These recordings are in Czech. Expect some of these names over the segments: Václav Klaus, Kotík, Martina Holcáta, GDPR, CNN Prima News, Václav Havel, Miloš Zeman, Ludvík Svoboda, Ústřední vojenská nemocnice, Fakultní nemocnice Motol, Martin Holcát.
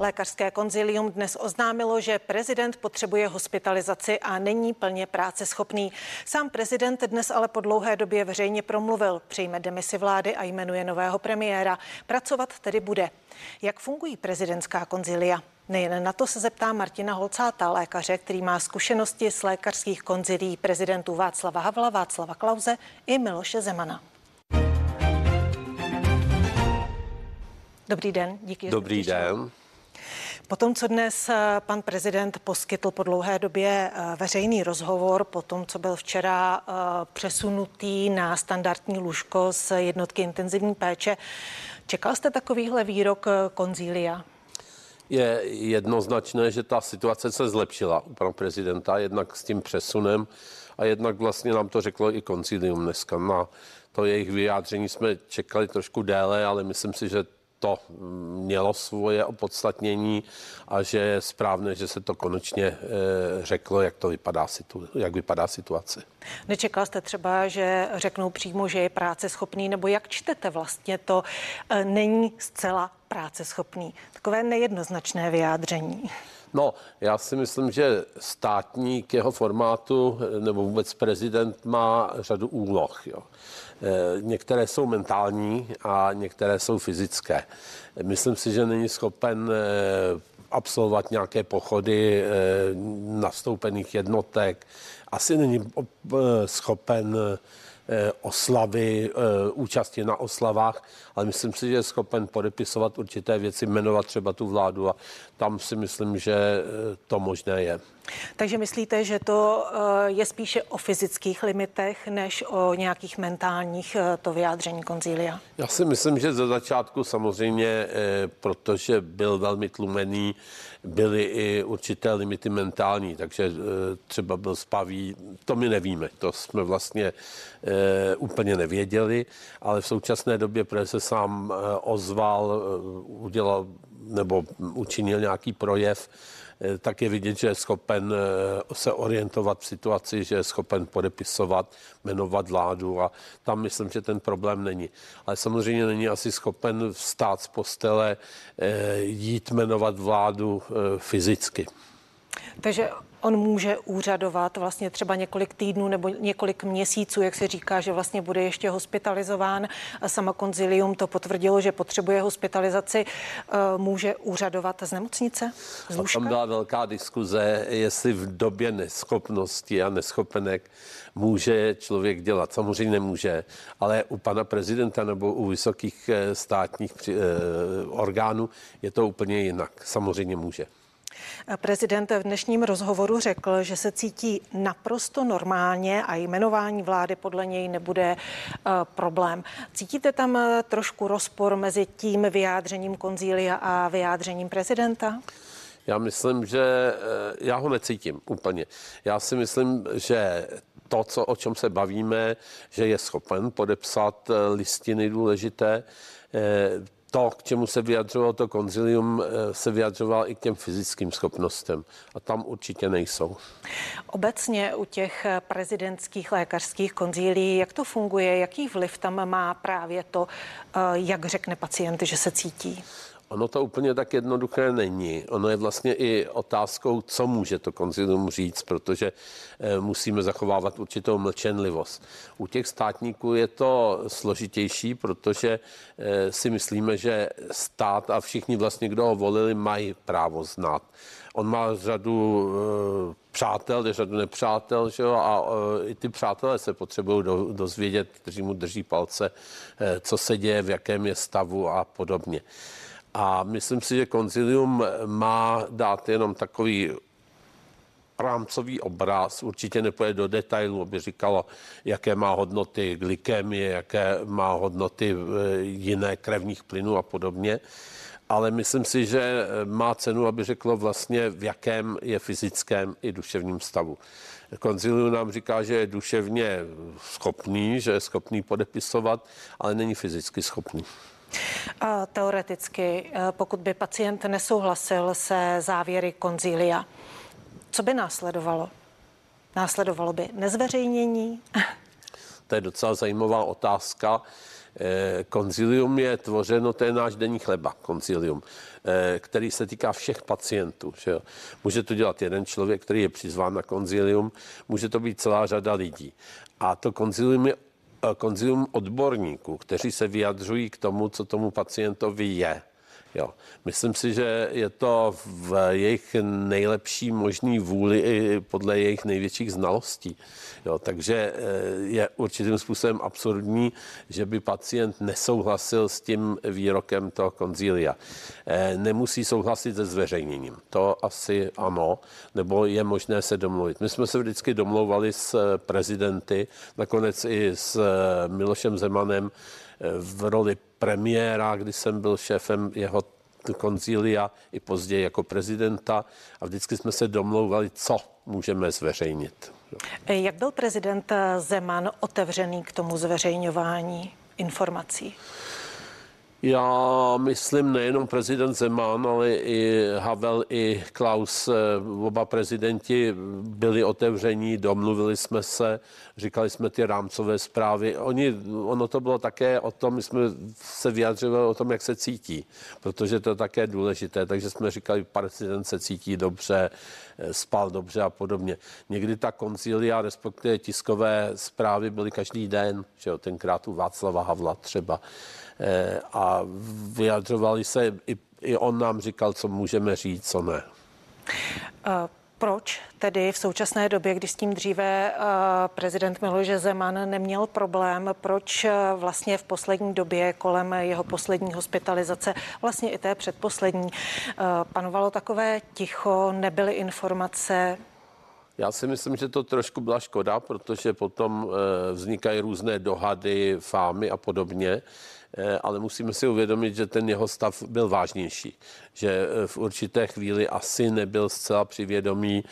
Lékařské konzilium dnes oznámilo, že prezident potřebuje hospitalizaci a není plně práceschopný. Sám prezident dnes ale po dlouhé době veřejně promluvil, přijme demisi vlády a jmenuje nového premiéra. Pracovat tedy bude. Jak fungují prezidentská konzilia? Nejen na to se zeptá Martina Holcáta, lékaře, který má zkušenosti z lékařských konzilií prezidentů Václava Havla, Václava Klause i Miloše Zemana. Dobrý den, díky. Dobrý den. Potom, co dnes pan prezident poskytl po dlouhé době veřejný rozhovor, potom, co byl včera přesunutý na standardní lůžko z jednotky intenzivní péče, čekal jste takovýhle výrok konzilia? Je jednoznačné, že ta situace se zlepšila u pana prezidenta, jednak s tím přesunem a jednak vlastně nám to řeklo i koncilium dneska. Na to jejich vyjádření jsme čekali trošku déle, ale myslím si, že to mělo svoje opodstatnění a že je správné, že se to konečně řeklo, jak vypadá situace. Nečekal jste třeba, že řeknou přímo, že je práceschopný, nebo jak čtete vlastně to, není zcela práceschopný? Takové nejednoznačné vyjádření. No, já si myslím, že státník jeho formátu nebo vůbec prezident má řadu úloh. Jo. Některé jsou mentální a některé jsou fyzické. Myslím si, že není schopen absolvovat nějaké pochody nastoupených jednotek. Asi není schopen oslavy, účasti na oslavách, ale myslím si, že je schopen podepisovat určité věci, jmenovat třeba tu vládu a tam si myslím, že to možné je. Takže myslíte, že to je spíše o fyzických limitech, než o nějakých mentálních, to vyjádření konzilia? Já si myslím, že ze začátku samozřejmě, protože byl velmi tlumený, byly i určité limity mentální, takže třeba byl spavý, to my nevíme, to jsme vlastně úplně nevěděli, ale v současné době, protože se sám ozval, udělal nebo učinil nějaký projev, tak je vidět, že je schopen se orientovat v situaci, že je schopen podepisovat, jmenovat vládu a tam myslím, že ten problém není. Ale samozřejmě není asi schopen vstát z postele, jít jmenovat vládu fyzicky. Takže on může úřadovat vlastně třeba několik týdnů nebo několik měsíců, jak se říká, že vlastně bude ještě hospitalizován. Sama konzilium to potvrdilo, že potřebuje hospitalizaci. Může úřadovat z nemocnice? Z lůžka? A tam byla velká diskuze, jestli v době neschopnosti a neschopenek může člověk dělat. Samozřejmě nemůže, ale u pana prezidenta nebo u vysokých státních orgánů je to úplně jinak. Samozřejmě může. Prezident v dnešním rozhovoru řekl, že se cítí naprosto normálně a jmenování vlády podle něj nebude problém. Cítíte tam trošku rozpor mezi tím vyjádřením konzilia a vyjádřením prezidenta? Já myslím, že já ho necítím úplně. Já si myslím, že to, o čem se bavíme, že je schopen podepsat listiny důležité, to, k čemu se vyjadřovalo to konzilium, se vyjadřovalo i k těm fyzickým schopnostem a tam určitě nejsou. Obecně u těch prezidentských lékařských konzilií, jak to funguje, jaký vliv tam má právě to, jak řekne pacient, že se cítí? Ono to úplně tak jednoduché není. Ono je vlastně i otázkou, co může to konzilium říct, protože musíme zachovávat určitou mlčenlivost. U těch státníků je to složitější, protože si myslíme, že stát a všichni vlastně, kdo ho volili, mají právo znát. On má řadu přátel, řadu nepřátel, že jo? A i ty přátelé se potřebují dozvědět, kteří mu drží palce, co se děje, v jakém je stavu a podobně. A myslím si, že konzilium má dát jenom takový rámcový obraz, určitě nepojde do detailů, aby říkalo, jaké má hodnoty glykemie, jaké má hodnoty jiné krevních plynů a podobně. Ale myslím si, že má cenu, aby řeklo vlastně, v jakém je fyzickém i duševním stavu. Konzilium nám říká, že je duševně schopný, že je schopný podepisovat, ale není fyzicky schopný. Teoreticky, pokud by pacient nesouhlasil se závěry konzilia, co by následovalo? Následovalo by nezveřejnění? To je docela zajímavá otázka. Konzilium je tvořeno, to je náš denní chleba, konzilium, který se týká všech pacientů. Že jo? Může to dělat jeden člověk, který je přizván na konzilium, může to být celá řada lidí. A to konzilium je konzilium odborníků, kteří se vyjadřují k tomu, co tomu pacientovi je. Jo. Myslím si, že je to v jejich nejlepší možný vůli i podle jejich největších znalostí. Jo, takže je určitým způsobem absurdní, že by pacient nesouhlasil s tím výrokem toho konzilia. Nemusí souhlasit se zveřejněním. To asi ano, nebo je možné se domluvit. My jsme se vždycky domlouvali s prezidenty, nakonec i s Milošem Zemanem v roli premiéra, kdy jsem byl šéfem jeho konzilia i později jako prezidenta a vždycky jsme se domlouvali, co můžeme zveřejnit. Jak byl prezident Zeman otevřený k tomu zveřejňování informací? Já myslím nejenom prezident Zeman, ale i Havel, i Klaus, oba prezidenti byli otevření, domluvili jsme se, říkali jsme ty rámcové zprávy. Ono to bylo také o tom, my jsme se vyjadřovali o tom, jak se cítí, protože to je také důležité, takže jsme říkali, prezident se cítí dobře, spal dobře a podobně. Někdy ta koncilia, respektive tiskové zprávy byly každý den, že jo, tenkrát u Václava Havla třeba. A vyjadřovali se, i on nám říkal, co můžeme říct, co ne. Proč tedy v současné době, když s tím dříve prezident Miloš Zeman neměl problém, proč vlastně v poslední době kolem jeho poslední hospitalizace, vlastně i té předposlední, panovalo takové ticho, nebyly informace? Já si myslím, že to trošku byla škoda, protože potom vznikají různé dohady, fámy a podobně. Ale musíme si uvědomit, že ten jeho stav byl vážnější, že v určité chvíli asi nebyl zcela přivědomý,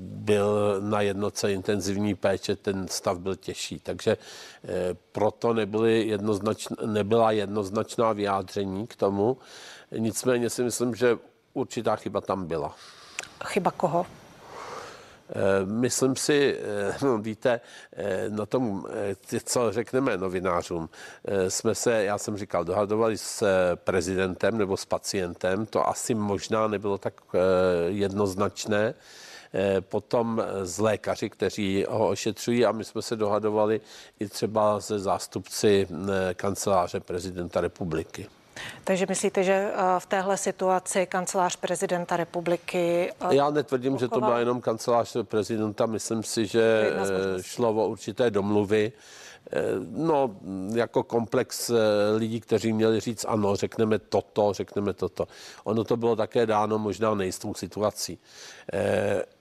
byl na jednotce intenzivní péče, ten stav byl těžší, takže proto nebyla jednoznačná vyjádření k tomu, nicméně si myslím, že určitá chyba tam byla. Chyba koho? Myslím si, víte, na tom, co řekneme novinářům, já jsem říkal, dohadovali s prezidentem nebo s pacientem, to asi možná nebylo tak jednoznačné. Potom z lékaři, kteří ho ošetřují a my jsme se dohadovali i třeba se zástupci kanceláře prezidenta republiky. Takže myslíte, že v téhle situaci kancelář prezidenta republiky... Já netvrdím, že to byla jenom kancelář prezidenta. Myslím si, že šlo o určité domluvy. No, jako komplex lidí, kteří měli říct ano, řekneme toto. Ono to bylo také dáno možná nejistou situací.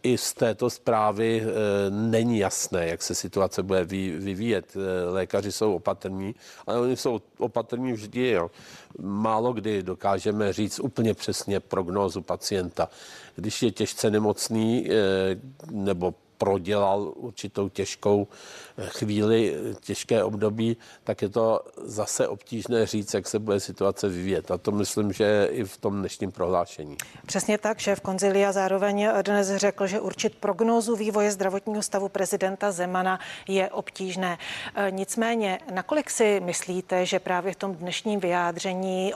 I z této zprávy není jasné, jak se situace bude vyvíjet. Lékaři jsou opatrní, ale oni jsou opatrní vždy. Jo. Málo kdy dokážeme říct úplně přesně prognózu pacienta. Když je těžce nemocný nebo prodělal určitou těžkou chvíli, těžké období, tak je to zase obtížné říct, jak se bude situace vyvíjet. A to myslím, že je i v tom dnešním prohlášení. Přesně tak, šéf konzilia zároveň dnes řekl, že určit prognózu vývoje zdravotního stavu prezidenta Zemana je obtížné. Nicméně, nakolik si myslíte, že právě v tom dnešním vyjádření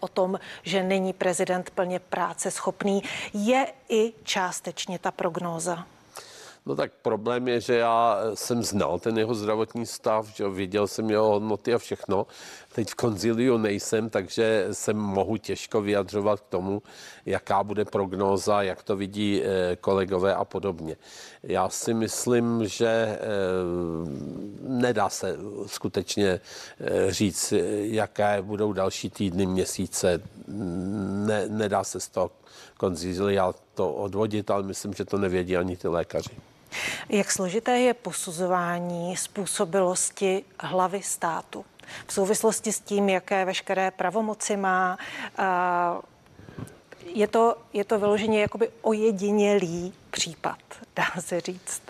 o tom, že není prezident plně práceschopný, je i částečně ta prognóza? No tak problém je, že já jsem znal ten jeho zdravotní stav, že viděl jsem jeho hodnoty a všechno. Teď v konziliu nejsem, takže se mohu těžko vyjadřovat k tomu, jaká bude prognóza, jak to vidí kolegové a podobně. Já si myslím, že nedá se skutečně říct, jaké budou další týdny, měsíce. Nedá se z toho konzilia to odvodit, ale myslím, že to nevědí ani ty lékaři. Jak složité je posuzování způsobilosti hlavy státu v souvislosti s tím, jaké veškeré pravomoci má? Je to vyloženě jakoby ojedinělý případ, dá se říct.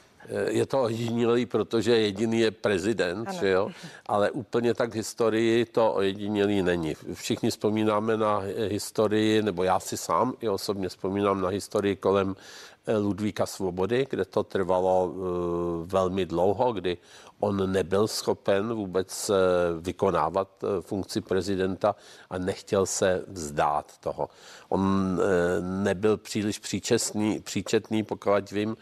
je to ojedinělý, protože jediný je prezident, jo? Ale úplně tak historii to ojedinělý není. Všichni vzpomínáme na historii, nebo já si sám i osobně vzpomínám na historii kolem Ludvíka Svobody, kde to trvalo velmi dlouho, kdy on nebyl schopen vůbec vykonávat funkci prezidenta a nechtěl se vzdát toho. On nebyl příliš příčetný, pokud vím,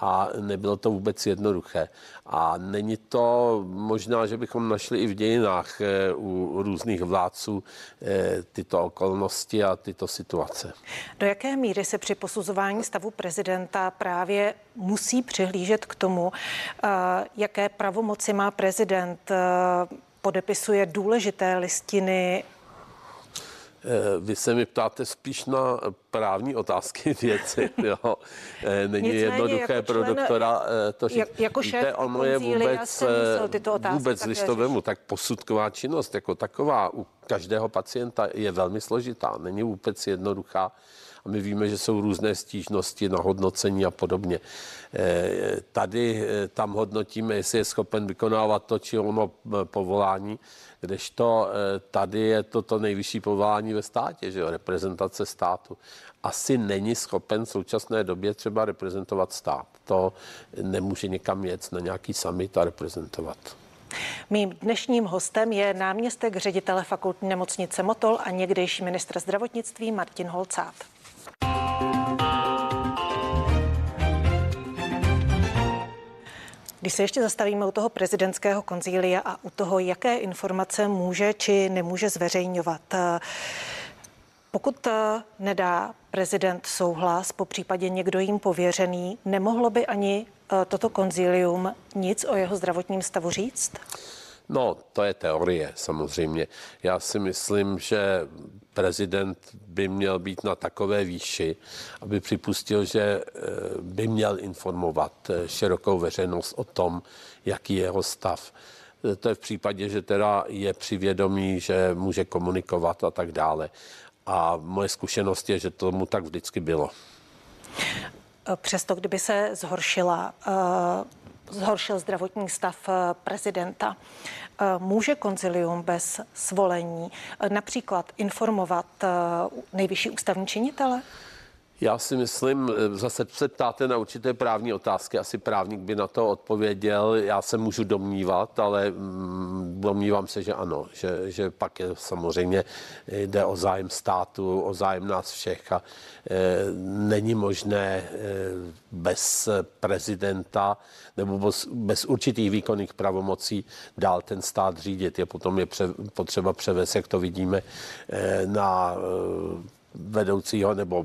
a nebylo to vůbec jednoduché. A není to možná, že bychom našli i v dějinách u různých vládců tyto okolnosti a tyto situace. Do jaké míry se při posuzování stavu prezidenta právě musí přihlížet k tomu, jaké pravomoci má prezident, podepisuje důležité listiny? Vy se mi ptáte spíš na právní otázky věci, jo. Není nicméně jednoduché jako pro doktora to říct. Jako víte, ono je vůbec když to vemu, tak posudková činnost jako taková u každého pacienta je velmi složitá, není vůbec jednoduchá. A my víme, že jsou různé stížnosti na hodnocení a podobně. Tady tam hodnotíme, jestli je schopen vykonávat to, či ono povolání, kdežto tady je to nejvyšší povolání ve státě, že jo, reprezentace státu. Asi není schopen v současné době třeba reprezentovat stát. To nemůže nikam jet na nějaký summit a reprezentovat. Mým dnešním hostem je náměstek ředitele Fakultní nemocnice Motol a někdejší ministr zdravotnictví Martin Holcát. Když se ještě zastavíme u toho prezidentského koncilia a u toho, jaké informace může či nemůže zveřejňovat. Pokud nedá prezident souhlas, popřípadě někdo jim pověřený, nemohlo by ani toto koncilium nic o jeho zdravotním stavu říct? No, to je teorie samozřejmě. Já si myslím, že prezident by měl být na takové výši, aby připustil, že by měl informovat širokou veřejnost o tom, jaký je jeho stav. To je v případě, že teda je při vědomí, že může komunikovat a tak dále. A moje zkušenost je, že tomu tak vždycky bylo. Přesto, kdyby se zhoršil zdravotní stav prezidenta, může koncilium bez svolení například informovat nejvyšší ústavní činitele? Já si myslím, zase se ptáte na určité právní otázky, asi právník by na to odpověděl, já se můžu domnívat, ale domnívám se, že ano, že pak je, samozřejmě jde o zájem státu, o zájem nás všech a není možné bez prezidenta nebo bez určitých výkonných pravomocí dál ten stát řídit. Potom je potřeba převést, jak to vidíme, na vedoucího nebo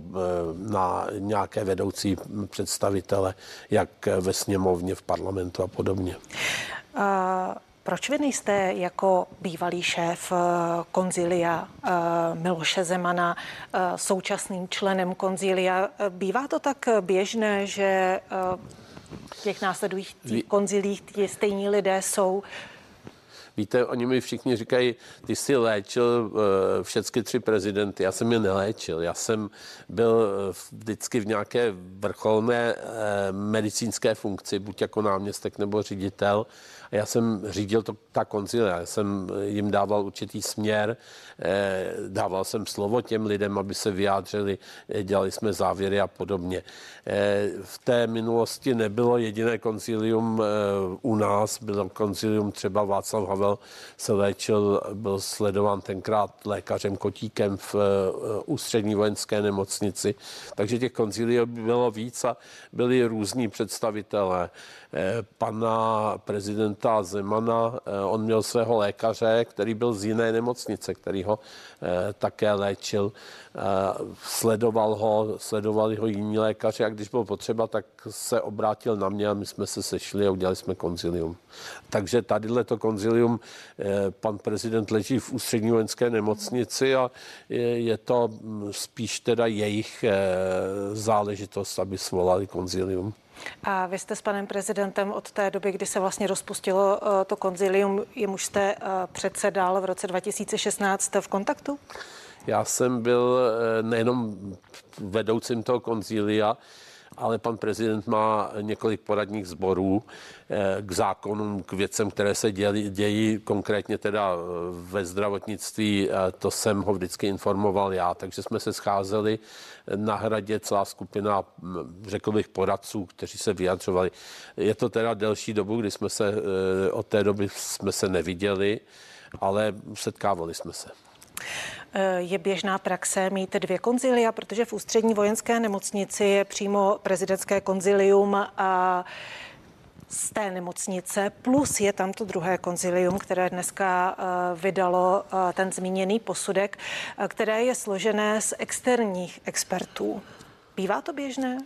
na nějaké vedoucí představitele, jak ve sněmovně, v parlamentu a podobně. Proč vy nejste jako bývalý šéf konzilia Miloše Zemana současným členem konzilia? Bývá to tak běžné, že v těch následujících konzilích stejní lidé jsou? Víte, oni mi všichni říkají, ty jsi léčil všechny tři prezidenty, já jsem je neléčil, já jsem byl vždycky v nějaké vrcholné medicínské funkci, buď jako náměstek nebo ředitel, a já jsem řídil ta koncilia, já jsem jim dával určitý směr, dával jsem slovo těm lidem, aby se vyjádřili, dělali jsme závěry a podobně. V té minulosti nebylo jediné koncilium u nás, bylo koncilium třeba Václav Havel se léčil, byl sledován tenkrát lékařem Kotíkem v Ústřední vojenské nemocnici, takže těch koncilií bylo víc a byli různí představitelé. Pana prezidenta Zemana, on měl svého lékaře, který byl z jiné nemocnice, který ho také léčil, sledovali ho jiní lékaři a když bylo potřeba, tak se obrátil na mě a my jsme se sešli a udělali jsme koncilium. Takže tadyhle to koncilium, pan prezident leží v Ústřední vojenské nemocnici a je to spíš teda jejich záležitost, aby svolali koncilium. A vy jste s panem prezidentem od té doby, kdy se vlastně rozpustilo to konzilium, jemuž jste předsedal v roce 2016, v kontaktu? Já jsem byl nejenom vedoucím toho konzilia, ale pan prezident má několik poradních sborů k zákonům, k věcem, které se dějí, konkrétně teda ve zdravotnictví, to jsem ho vždycky informoval já, takže jsme se scházeli na Hradě, celá skupina, řekl bych, poradců, kteří se vyjadřovali. Je to teda delší dobu, kdy jsme se, od té doby jsme se neviděli, ale setkávali jsme se. Je běžná praxe mít dvě konzilia, protože v Ústřední vojenské nemocnici je přímo prezidentské konzilium a z té nemocnice, plus je tam to druhé konzilium, které dneska vydalo ten zmíněný posudek, které je složené z externích expertů. Bývá to běžné?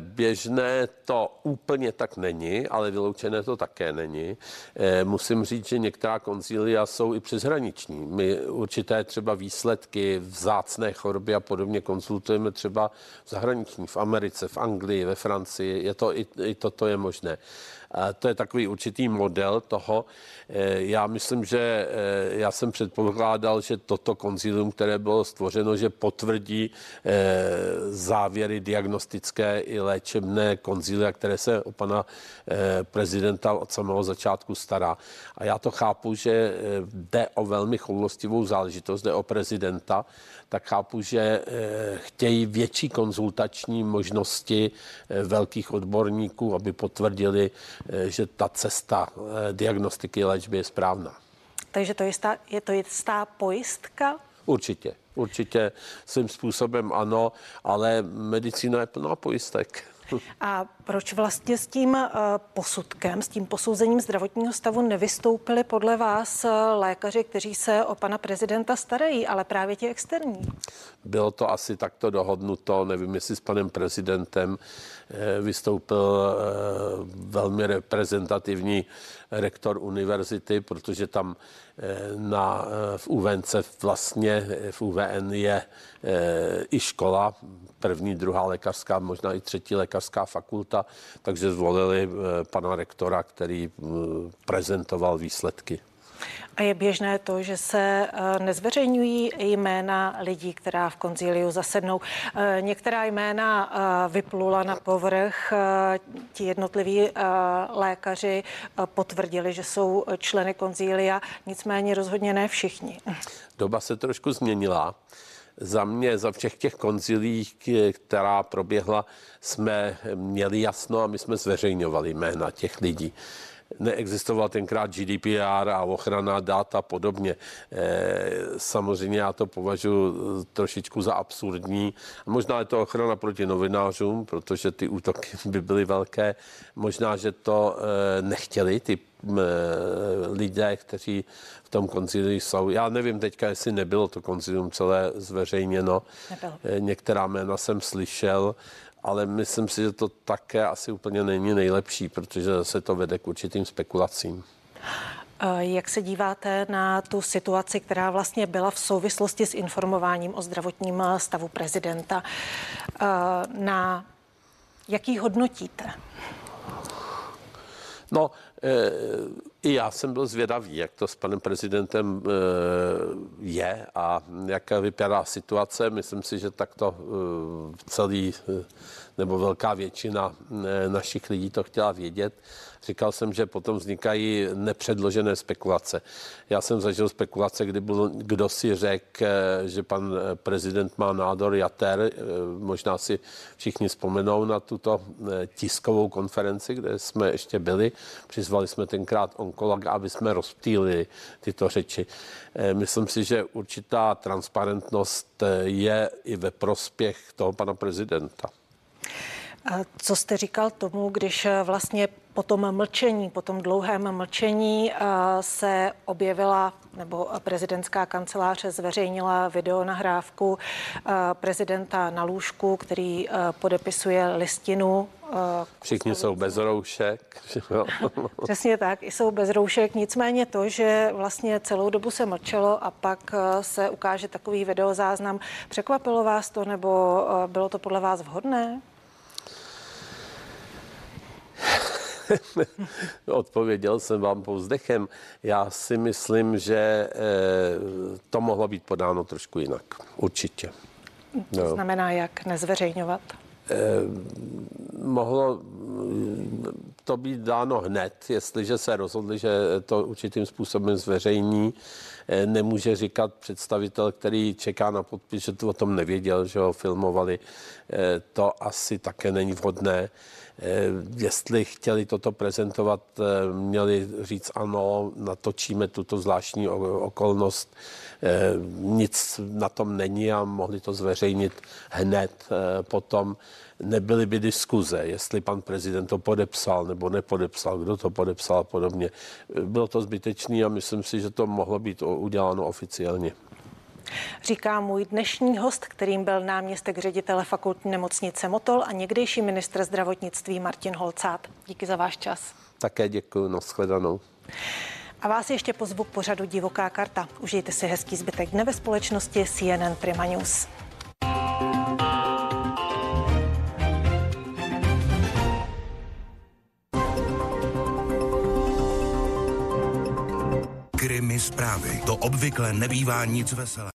Běžné to úplně tak není, ale vyloučené to také není. Musím říct, že některá konzília jsou i přeshraniční. My určité třeba výsledky vzácné choroby a podobně konzultujeme třeba v zahraničí, v Americe, v Anglii, ve Francii. Je to, i toto je možné. To je takový určitý model toho. Já myslím, že já jsem předpokládal, že toto konzilium, které bylo stvořeno, že potvrdí závěry diagnostické i léčebné konzilia, které se o pana prezidenta od samého začátku stará. A já to chápu, že jde o velmi choulostivou záležitost, jde o prezidenta, tak chápu, že chtějí větší konzultační možnosti velkých odborníků, aby potvrdili, že ta cesta diagnostiky léčby je správná. Takže je to jistá pojistka? Určitě, určitě svým způsobem ano, ale medicína je plná pojistek. A proč vlastně s tím posudkem, s tím posouzením zdravotního stavu nevystoupili podle vás lékaři, kteří se o pana prezidenta starají, ale právě ti externí? Bylo to asi takto dohodnuto, nevím, jestli s panem prezidentem vystoupil velmi reprezentativní rektor univerzity, protože tam v UVNce vlastně, v UVN je i škola, první, druhá lékařská, možná i třetí lékařská fakulta, takže zvolili pana rektora, který prezentoval výsledky. A je běžné to, že se nezveřejňují jména lidí, která v konzíliu zasednou. Některá jména vyplula na povrch, ti jednotliví lékaři potvrdili, že jsou členy konzília, nicméně rozhodně ne všichni. Doba se trošku změnila. Za mě, za všech těch konziliích, která proběhla, jsme měli jasno a my jsme zveřejňovali jména těch lidí. Neexistoval tenkrát GDPR a ochrana dat a podobně. Samozřejmě já to považuji trošičku za absurdní. Možná je to ochrana proti novinářům, protože ty útoky by byly velké. Možná, že to nechtěli ty lidé, kteří v tom konziliu jsou. Já nevím teďka, jestli nebylo to konzilium celé zveřejněno. Nebylo. Některá jména jsem slyšel, ale myslím si, že to také asi úplně není nejlepší, protože se to vede k určitým spekulacím. Jak se díváte na tu situaci, která vlastně byla v souvislosti s informováním o zdravotním stavu prezidenta? Na jaký hodnotíte? No, i já jsem byl zvědavý, jak to s panem prezidentem je a jak vypadá situace. Myslím si, že takto celý nebo velká většina našich lidí to chtěla vědět. Říkal jsem, že potom vznikají nepředložené spekulace. Já jsem zažil spekulace, kdy kdo si řekl, že pan prezident má nádor jater. Možná si všichni vzpomenou na tuto tiskovou konferenci, kde jsme ještě byli. Přizvali jsme tenkrát onkologa, aby jsme rozptýlili tyto řeči. Myslím si, že určitá transparentnost je i ve prospěch toho pana prezidenta. Co jste říkal tomu, když vlastně po tom mlčení, po tom dlouhém mlčení se objevila, nebo prezidentská kancelář zveřejnila videonahrávku prezidenta na lůžku, který podepisuje listinu. Všichni jsou bez roušek. Přesně tak, i jsou bez roušek. Nicméně to, že vlastně celou dobu se mlčelo a pak se ukáže takový videozáznam. Překvapilo vás to, nebo bylo to podle vás vhodné? Odpověděl jsem vám povzdechem. Já si myslím, že to mohlo být podáno trošku jinak. Určitě. To znamená, jak nezveřejňovat? mohlo to být dáno hned, jestliže se rozhodli, že to určitým způsobem zveřejní. Nemůže říkat představitel, který čeká na podpis, že to o tom nevěděl, že ho filmovali. To asi také není vhodné. Jestli chtěli toto prezentovat, měli říct ano, natočíme tuto zvláštní okolnost, nic na tom není a mohli to zveřejnit hned potom. Nebyly by diskuze, jestli pan prezident to podepsal nebo nepodepsal, kdo to podepsal a podobně. Bylo to zbytečné a myslím si, že to mohlo být uděláno oficiálně. Říká můj dnešní host, kterým byl náměstek ředitele Fakultní nemocnice Motol a někdejší ministr zdravotnictví Martin Holcát. Díky za váš čas. Také děkuji, nashledanou. A vás ještě pozvu k pořadu Divoká karta. Užijte si hezký zbytek dne ve společnosti CNN Prima News. Krimi zprávy. To obvykle nebývá nic veselé.